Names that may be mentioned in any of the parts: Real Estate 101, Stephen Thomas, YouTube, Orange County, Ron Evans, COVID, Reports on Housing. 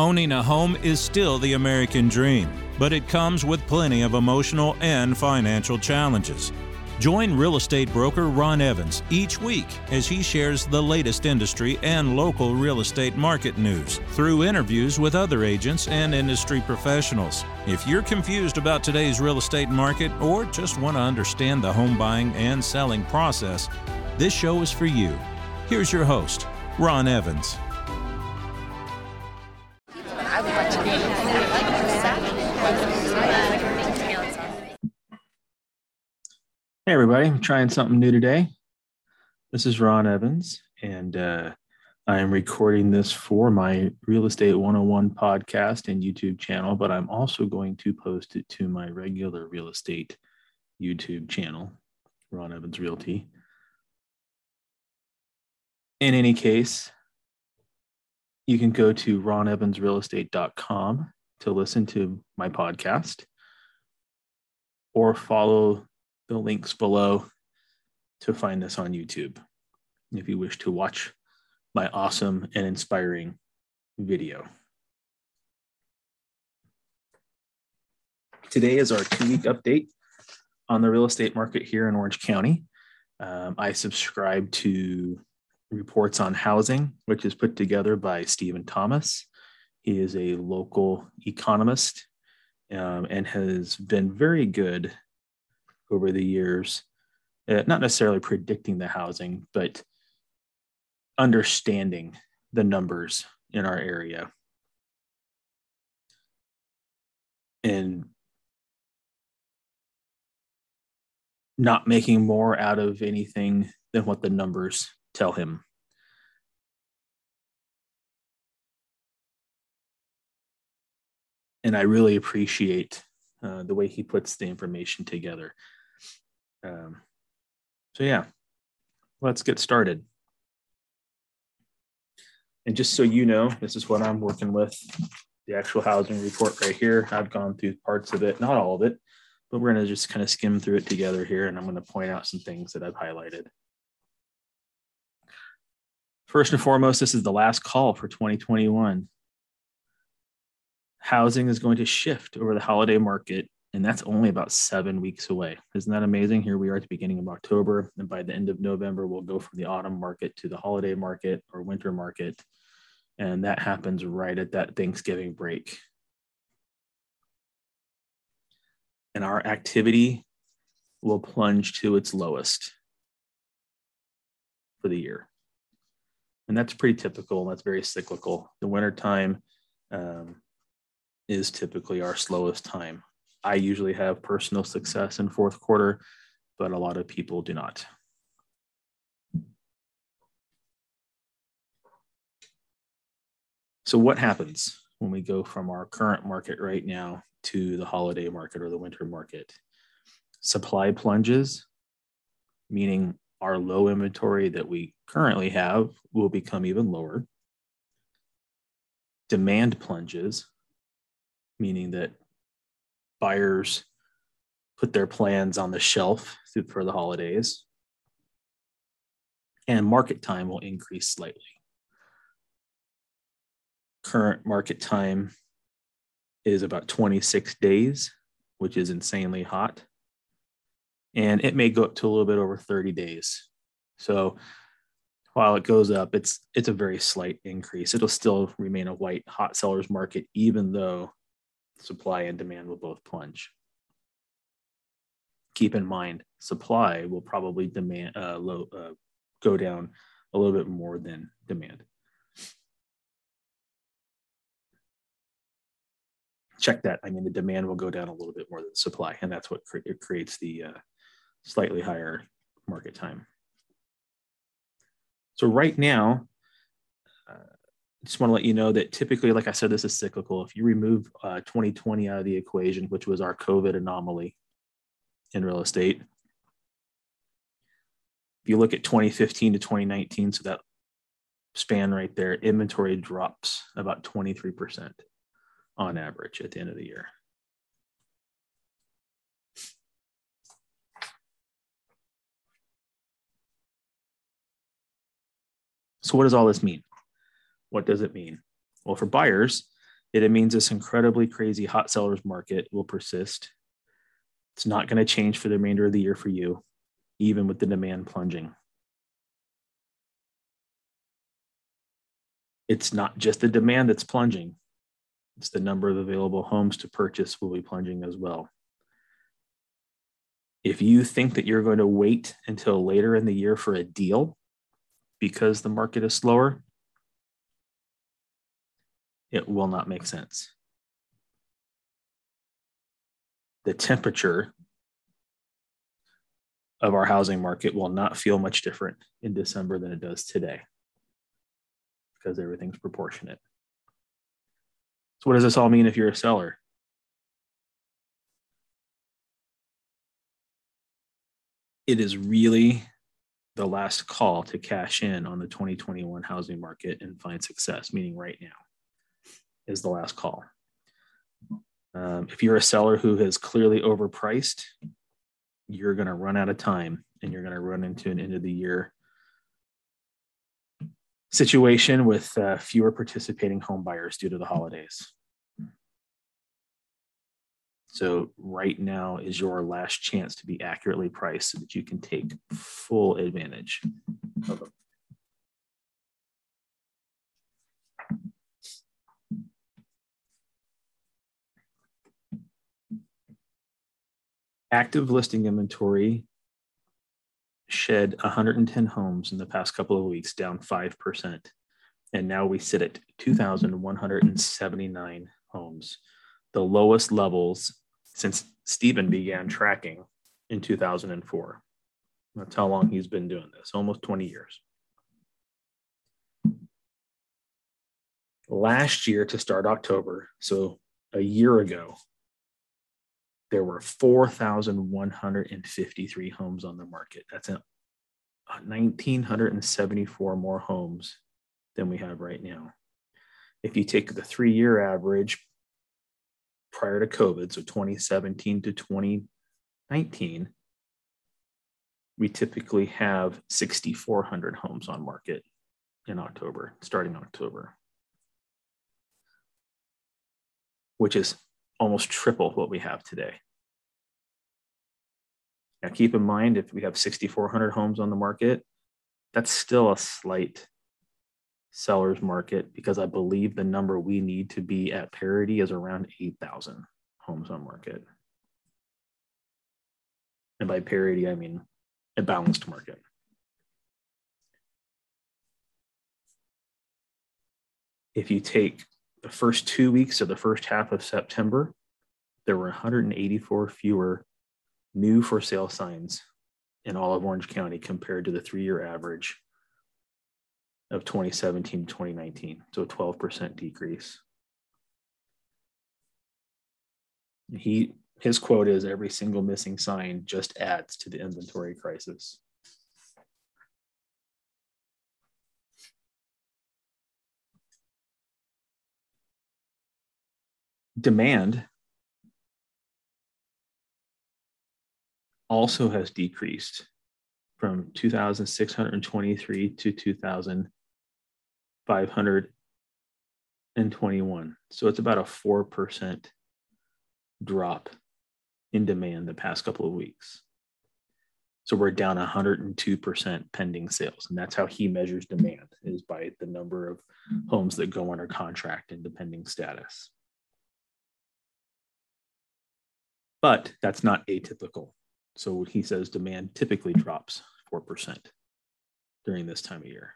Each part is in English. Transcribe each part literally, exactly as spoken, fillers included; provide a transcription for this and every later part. Owning a home is still the American dream, but it comes with plenty of emotional and financial challenges. Join real estate broker Ron Evans each week as he shares the latest industry and local real estate market news through interviews with other agents and industry professionals. If you're confused about today's real estate market or just want to understand the home buying and selling process, this show is for you. Here's your host, Ron Evans. Hey everybody, I'm trying something new today. This is Ron Evans, and uh, I am recording this for my Real Estate one oh one podcast and YouTube channel, but I'm also going to post it to my regular real estate YouTube channel, Ron Evans Realty. In any case, you can go to ron evans real estate dot com to listen to my podcast or follow the links below to find this on YouTube if you wish to watch my awesome and inspiring video. Today is our two-week update on the real estate market here in Orange County. Um, I subscribe to Reports on Housing, which is put together by Stephen Thomas. He is a local economist um, and has been very good over the years, uh, not necessarily predicting the housing, but understanding the numbers in our area. And not making more out of anything than what the numbers tell him. And I really appreciate uh, the way he puts the information together. Um, so yeah, let's get started. And just so you know, this is what I'm working with, the actual housing report right here. I've gone through parts of it, not all of it, but we're going to just kind of skim through it together here. And I'm going to point out some things that I've highlighted. First and foremost, this is the last call for twenty twenty-one. Housing is going to shift over the holiday market, and that's only about seven weeks away. Isn't that amazing? Here we are at the beginning of October, and by the end of November, we'll go from the autumn market to the holiday market or winter market. And that happens right at that Thanksgiving break. And our activity will plunge to its lowest for the year. And that's pretty typical. That's very cyclical. The wintertime um, is typically our slowest time. I usually have personal success in fourth quarter, but a lot of people do not. So what happens when we go from our current market right now to the holiday market or the winter market? Supply plunges, meaning our low inventory that we currently have will become even lower. Demand plunges, meaning that buyers put their plans on the shelf for the holidays, and market time will increase slightly. Current market time is about twenty-six days, which is insanely hot, and it may go up to a little bit over thirty days. So while it goes up, it's it's a very slight increase. It'll still remain a white hot seller's market, even though supply and demand will both plunge. Keep in mind, supply will probably demand uh, low, uh, go down a little bit more than demand. Check that. I mean, the demand will go down a little bit more than supply, and that's what cre- it creates the uh, slightly higher market time. So right now, uh, just want to let you know that typically, like I said, this is cyclical. If you remove uh, twenty twenty out of the equation, which was our COVID anomaly in real estate, if you look at twenty fifteen to twenty nineteen, so that span right there, inventory drops about twenty-three percent on average at the end of the year. So what does all this mean? What does it mean? Well, for buyers, It, it means this incredibly crazy hot sellers market will persist. It's not going to change for the remainder of the year for you, even with the demand plunging. It's not just the demand that's plunging. It's the number of available homes to purchase will be plunging as well. If you think that you're going to wait until later in the year for a deal because the market is slower, it will not make sense. The temperature of our housing market will not feel much different in December than it does today because everything's proportionate. So what does this all mean if you're a seller? It is really the last call to cash in on the twenty twenty-one housing market and find success, meaning right now is the last call. Um, if you're a seller who has clearly overpriced, you're going to run out of time and you're going to run into an end of the year situation with uh, fewer participating home buyers due to the holidays. So right now is your last chance to be accurately priced so that you can take full advantage of them. Active listing inventory shed one hundred ten homes in the past couple of weeks, down five percent. And now we sit at two thousand one hundred seventy-nine homes, the lowest levels since Stephen began tracking in two thousand four. That's how long he's been doing this, almost twenty years. Last year to start October, so a year ago, there were four thousand one hundred fifty-three homes on the market. That's one thousand nine hundred seventy-four more homes than we have right now. If you take the three-year average prior to COVID, so twenty seventeen to twenty nineteen, we typically have six thousand four hundred homes on market in October, starting October, which is almost triple what we have today. Now, keep in mind, if we have six thousand four hundred homes on the market, that's still a slight seller's market because I believe the number we need to be at parity is around eight thousand homes on market. And by parity, I mean a balanced market. If you take the first two weeks of the first half of September, there were one hundred eighty-four fewer new for sale signs in all of Orange County compared to the three-year average of twenty seventeen to twenty nineteen, so a twelve percent decrease. He, his quote is, every single missing sign just adds to the inventory crisis. Demand also has decreased from two thousand six hundred twenty-three to two thousand five hundred twenty-one. So it's about a four percent drop in demand the past couple of weeks. So we're down one hundred two percent pending sales. And that's how he measures demand, is by the number of homes that go under contract into pending status. But that's not atypical. So he says demand typically drops four percent during this time of year.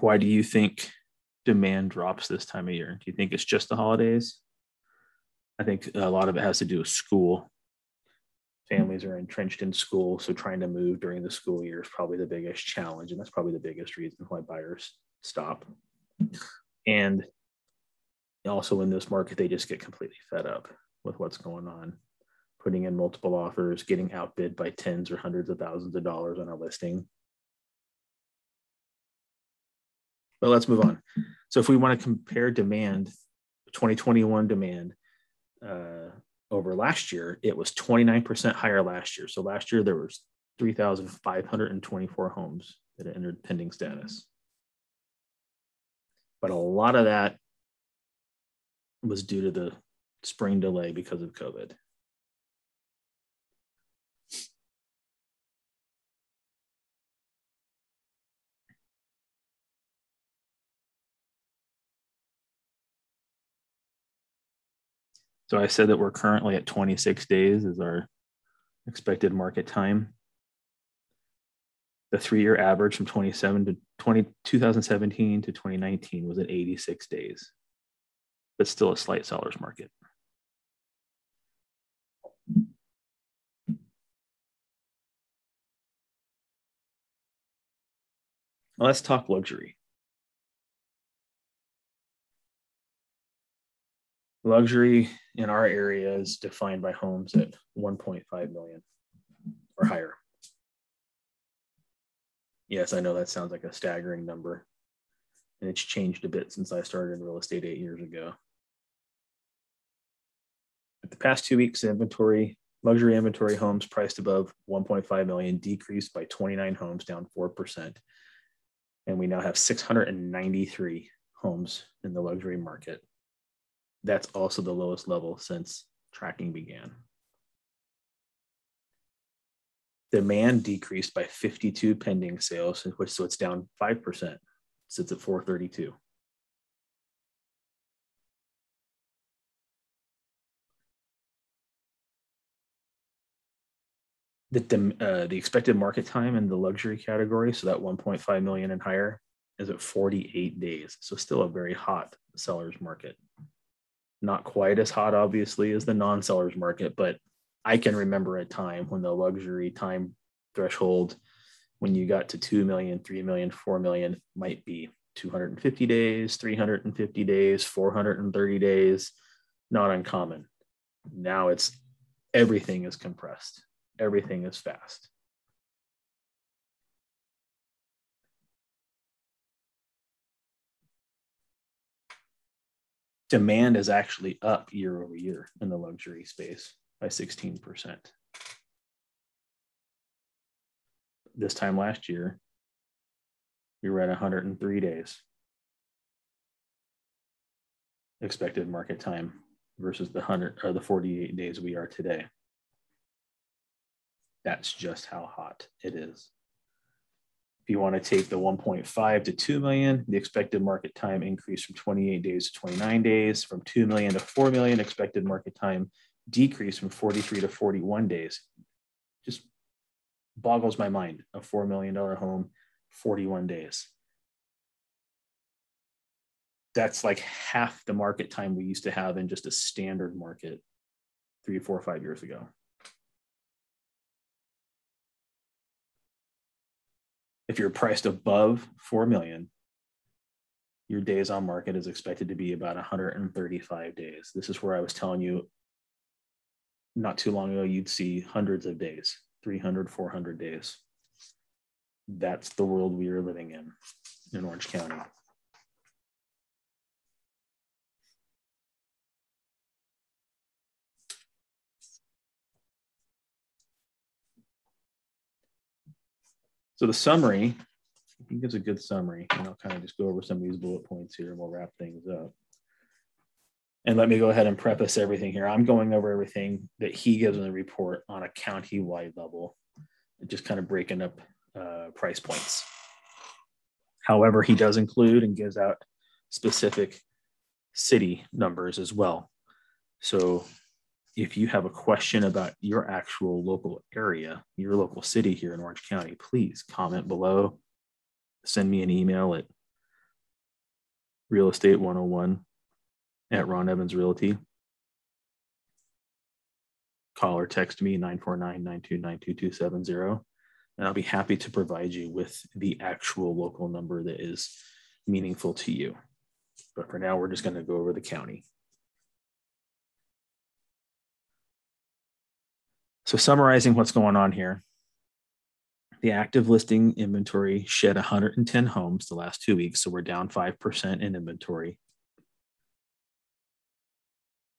Why do you think demand drops this time of year? Do you think it's just the holidays? I think a lot of it has to do with school. Families are entrenched in school, so trying to move during the school year is probably the biggest challenge, and that's probably the biggest reason why buyers stop. And also in this market, they just get completely fed up with what's going on, putting in multiple offers, getting outbid by tens or hundreds of thousands of dollars on a listing. But let's move on. So if we want to compare demand, twenty twenty-one demand, uh, over last year, it was twenty-nine percent higher last year. So last year there was three thousand five hundred twenty-four homes that entered pending status. But a lot of that was due to the spring delay because of COVID. So I said that we're currently at twenty-six days is our expected market time. The three-year average from twenty-seven to twenty, twenty seventeen to twenty nineteen was at eighty-six days, but still a slight seller's market. Now let's talk luxury. Luxury in our area is defined by homes at one point five million or higher. Yes, I know that sounds like a staggering number, and it's changed a bit since I started in real estate eight years ago. But the past two weeks, inventory, luxury inventory homes priced above one point five million decreased by twenty-nine homes, down four percent. And we now have six hundred ninety-three homes in the luxury market. That's also the lowest level since tracking began. Demand decreased by fifty-two pending sales, which so it's down five percent since at four thirty-two. The, uh, the expected market time in the luxury category, so that one point five million and higher, is at forty-eight days. So still a very hot seller's market. Not quite as hot, obviously, as the non-seller's market, but I can remember a time when the luxury time threshold, when you got to two million, three million, four million, might be two hundred fifty days, three hundred fifty days, four hundred thirty days, not uncommon. Now it's everything is compressed. Everything is fast. Demand is actually up year over year in the luxury space by sixteen percent. This time last year, we were at one hundred three days expected market time versus the one hundred or the forty-eight days we are today. That's just how hot it is. If you want to take the one point five to two million, the expected market time increased from twenty-eight days to twenty-nine days, from two million to four million, expected market time decrease from forty-three to forty-one days. Just boggles my mind. A four million dollar home, forty-one days. That's like half the market time we used to have in just a standard market three, four, five years ago. If you're priced above four million, your days on market is expected to be about one hundred thirty-five days. This is where I was telling you not too long ago, you'd see hundreds of days, three hundred, four hundred days. That's the world we are living in, in Orange County. So the summary, he gives a good summary, and I'll kind of just go over some of these bullet points here and we'll wrap things up. And let me go ahead and preface everything here. I'm going over everything that he gives in the report on a county-wide level, just kind of breaking up uh, price points. However, he does include and gives out specific city numbers as well. So if you have a question about your actual local area, your local city here in Orange County, please comment below. Send me an email at real estate one oh one. At Ron Evans Realty. Call or text me nine four nine, nine two nine, two two seven zero, and I'll be happy to provide you with the actual local number that is meaningful to you. But for now, we're just going to go over the county. So summarizing what's going on here, the active listing inventory shed one hundred ten homes the last two weeks, so we're down five percent in inventory.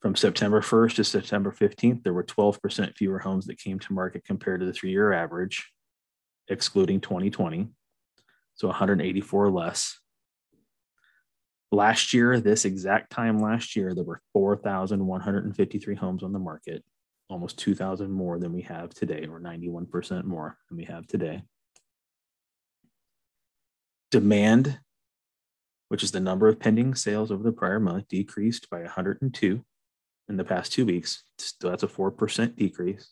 From September first to September fifteenth, there were twelve percent fewer homes that came to market compared to the three-year average. excluding twenty twenty, so one hundred eighty-four or less. Last year, this exact time last year, there were four thousand one hundred fifty-three homes on the market, almost two thousand more than we have today, or ninety-one percent more than we have today. Demand, which is the number of pending sales over the prior month, decreased by one hundred two in the past two weeks. So that's a four percent decrease.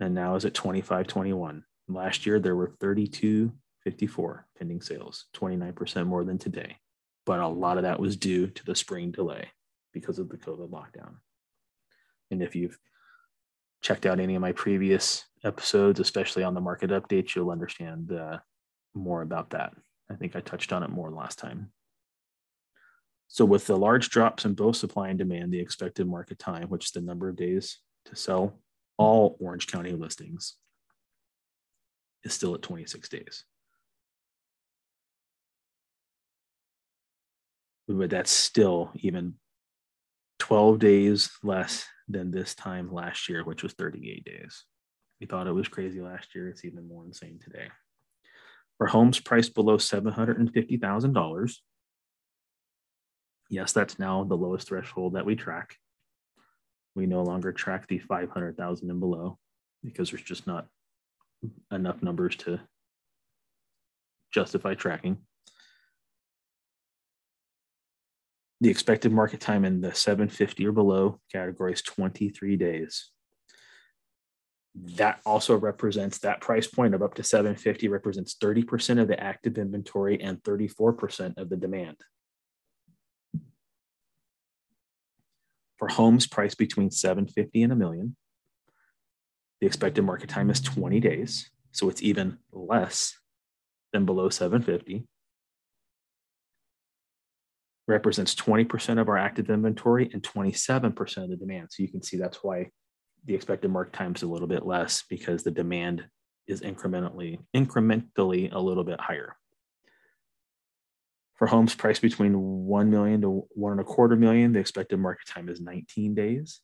And now is at twenty-five twenty-one. Last year, there were thirty-two fifty-four pending sales, twenty-nine percent more than today. But a lot of that was due to the spring delay because of the COVID lockdown. And if you've checked out any of my previous episodes, especially on the market updates, you'll understand uh, more about that. I think I touched on it more last time. So with the large drops in both supply and demand, the expected market time, which is the number of days to sell all Orange County listings, is still at twenty-six days. But that's still even twelve days less than this time last year, which was thirty-eight days. We thought it was crazy last year. It's even more insane today. For homes priced below seven hundred fifty thousand dollars, yes, that's now the lowest threshold that we track. We no longer track the five hundred thousand dollars and below because there's just not enough numbers to justify tracking. The expected market time in the seven fifty or below category is twenty-three days. That also represents that price point of up to seven fifty represents thirty percent of the active inventory and thirty-four percent of the demand. For homes priced between seven fifty and a million, the expected market time is twenty days, so it's even less than below seven fifty. Represents twenty percent of our active inventory and twenty-seven percent of the demand. So you can see that's why the expected market time is a little bit less, because the demand is incrementally, incrementally a little bit higher. For homes priced between one million to one and a quarter million, the expected market time is nineteen days.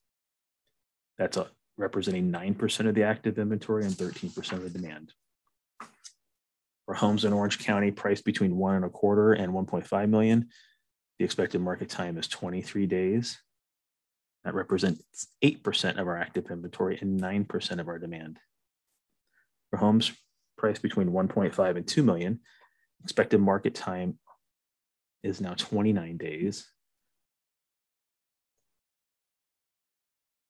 That's a, representing nine percent of the active inventory and thirteen percent of the demand. For homes in Orange County priced between one and a quarter and one point five million, the expected market time is twenty-three days. That represents eight percent of our active inventory and nine percent of our demand. For homes priced between one point five and two million, expected market time is now twenty-nine days.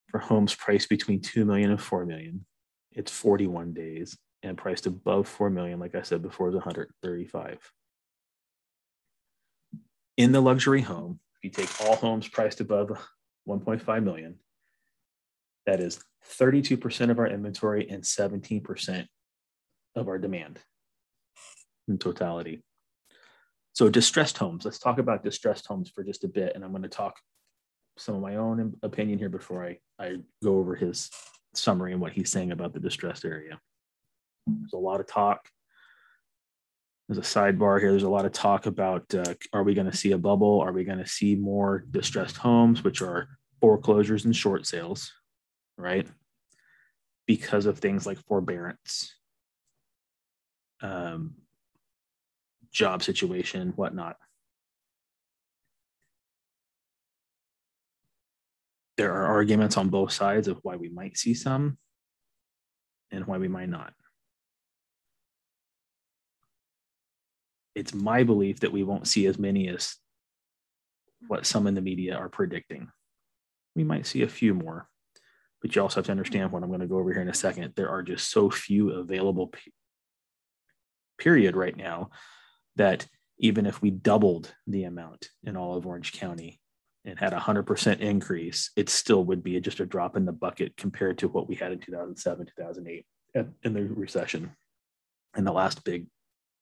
For homes priced between two million and four million, it's forty-one days, and priced above four million, like I said before, is one hundred thirty-five. In the luxury home, if you take all homes priced above one point five million, that is thirty-two percent of our inventory and seventeen percent of our demand in totality. So distressed homes, let's talk about distressed homes for just a bit. And I'm going to talk some of my own opinion here before I, I go over his summary and what he's saying about the distressed area. There's a lot of talk. There's a sidebar here. There's a lot of talk about, uh, are we going to see a bubble? Are we going to see more distressed homes, which are foreclosures and short sales, right? Because of things like forbearance, um, job situation, whatnot. There are arguments on both sides of why we might see some and why we might not. It's my belief that we won't see as many as what some in the media are predicting. We might see a few more, but you also have to understand what I'm going to go over here in a second. There are just so few available pe- period right now that even if we doubled the amount in all of Orange County and had a one hundred percent increase, it still would be just a drop in the bucket compared to what we had in two thousand seven, two thousand eight in the recession and the last big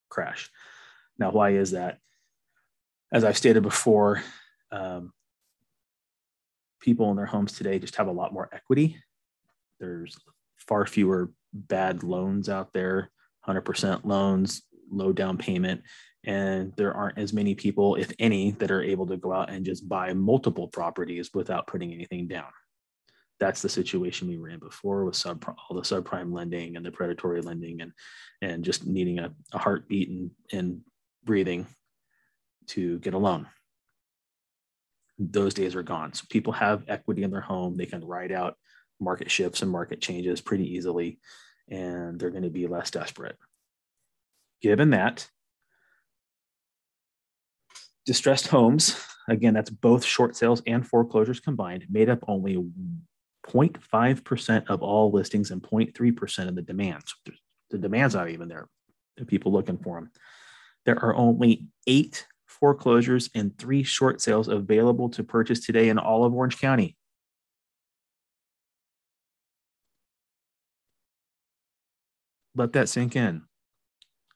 crash. Now, why is that? As I've stated before, um, people in their homes today just have a lot more equity. There's far fewer bad loans out there, one hundred percent loans, low down payment, and there aren't as many people, if any, that are able to go out and just buy multiple properties without putting anything down. that's the situation we were in before with sub all the subprime lending and the predatory lending and and just needing a, a heartbeat and, and breathing to get a loan. Those days are gone. So people have equity in their home. They can ride out market shifts and market changes pretty easily, and they're going to be less desperate. Given that, distressed homes, again, that's both short sales and foreclosures combined, made up only zero point five percent of all listings and zero point three percent of the demands. The demand's not even there. The people looking for them. There are only eight foreclosures and three short sales available to purchase today in all of Orange County. Let that sink in.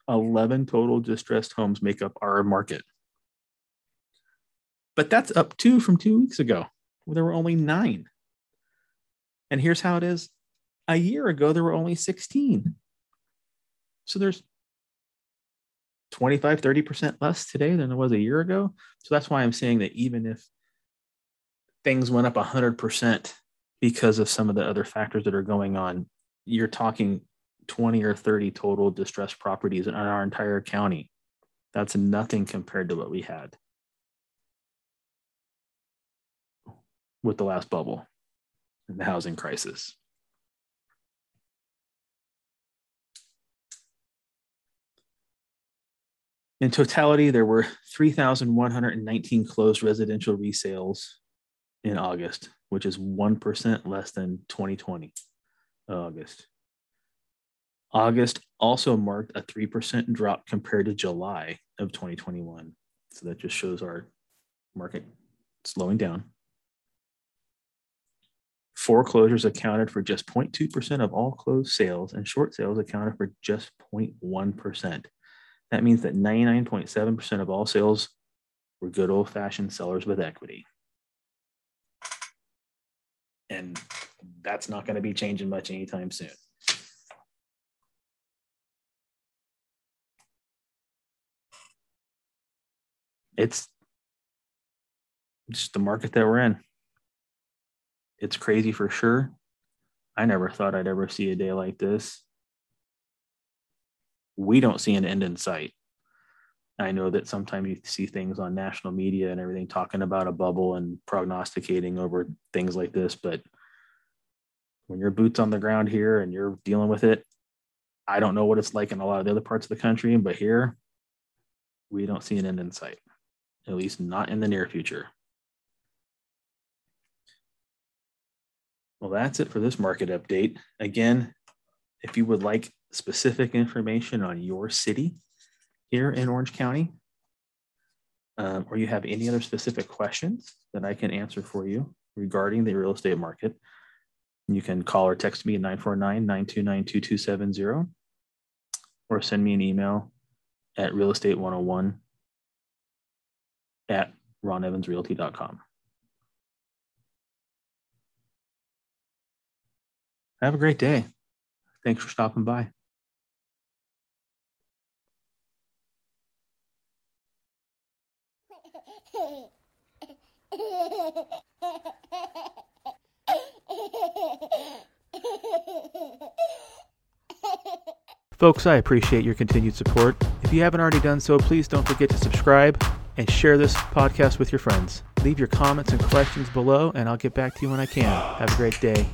eleven total distressed homes make up our market. But that's up two from two weeks ago, where there were only nine. And here's how it is. A year ago, there were only sixteen. So there's twenty-five, thirty percent less today than there was a year ago. So that's why I'm saying that even if things went up one hundred percent because of some of the other factors that are going on, you're talking twenty or thirty total distressed properties in our entire county. That's nothing compared to what we had with the last bubble and the housing crisis. In totality, there were three thousand one hundred nineteen closed residential resales in August, which is one percent less than twenty twenty August. August also marked a three percent drop compared to July of twenty twenty-one. So that just shows our market slowing down. Foreclosures accounted for just zero point two percent of all closed sales, and short sales accounted for just zero point one percent. That means that ninety-nine point seven percent of all sales were good old-fashioned sellers with equity. And that's not going to be changing much anytime soon. It's just the market that we're in. It's crazy for sure. I never thought I'd ever see a day like this. We don't see an end in sight. I know that sometimes you see things on national media and everything talking about a bubble and prognosticating over things like this, but when your boot's on the ground here and you're dealing with it, I don't know what it's like in a lot of the other parts of the country, but here, we don't see an end in sight, at least not in the near future. Well, that's it for this market update. Again, if you would like specific information on your city here in Orange County, um, or you have any other specific questions that I can answer for you regarding the real estate market, you can call or text me at nine four nine, nine two nine, two two seven zero, or send me an email at real estate one oh one at ron evans realty dot com. Have a great day. Thanks for stopping by. Folks, I appreciate your continued support. If you haven't already done so, please don't forget to subscribe and share this podcast with your friends. Leave your comments and questions below, and I'll get back to you when I can. Have a great day.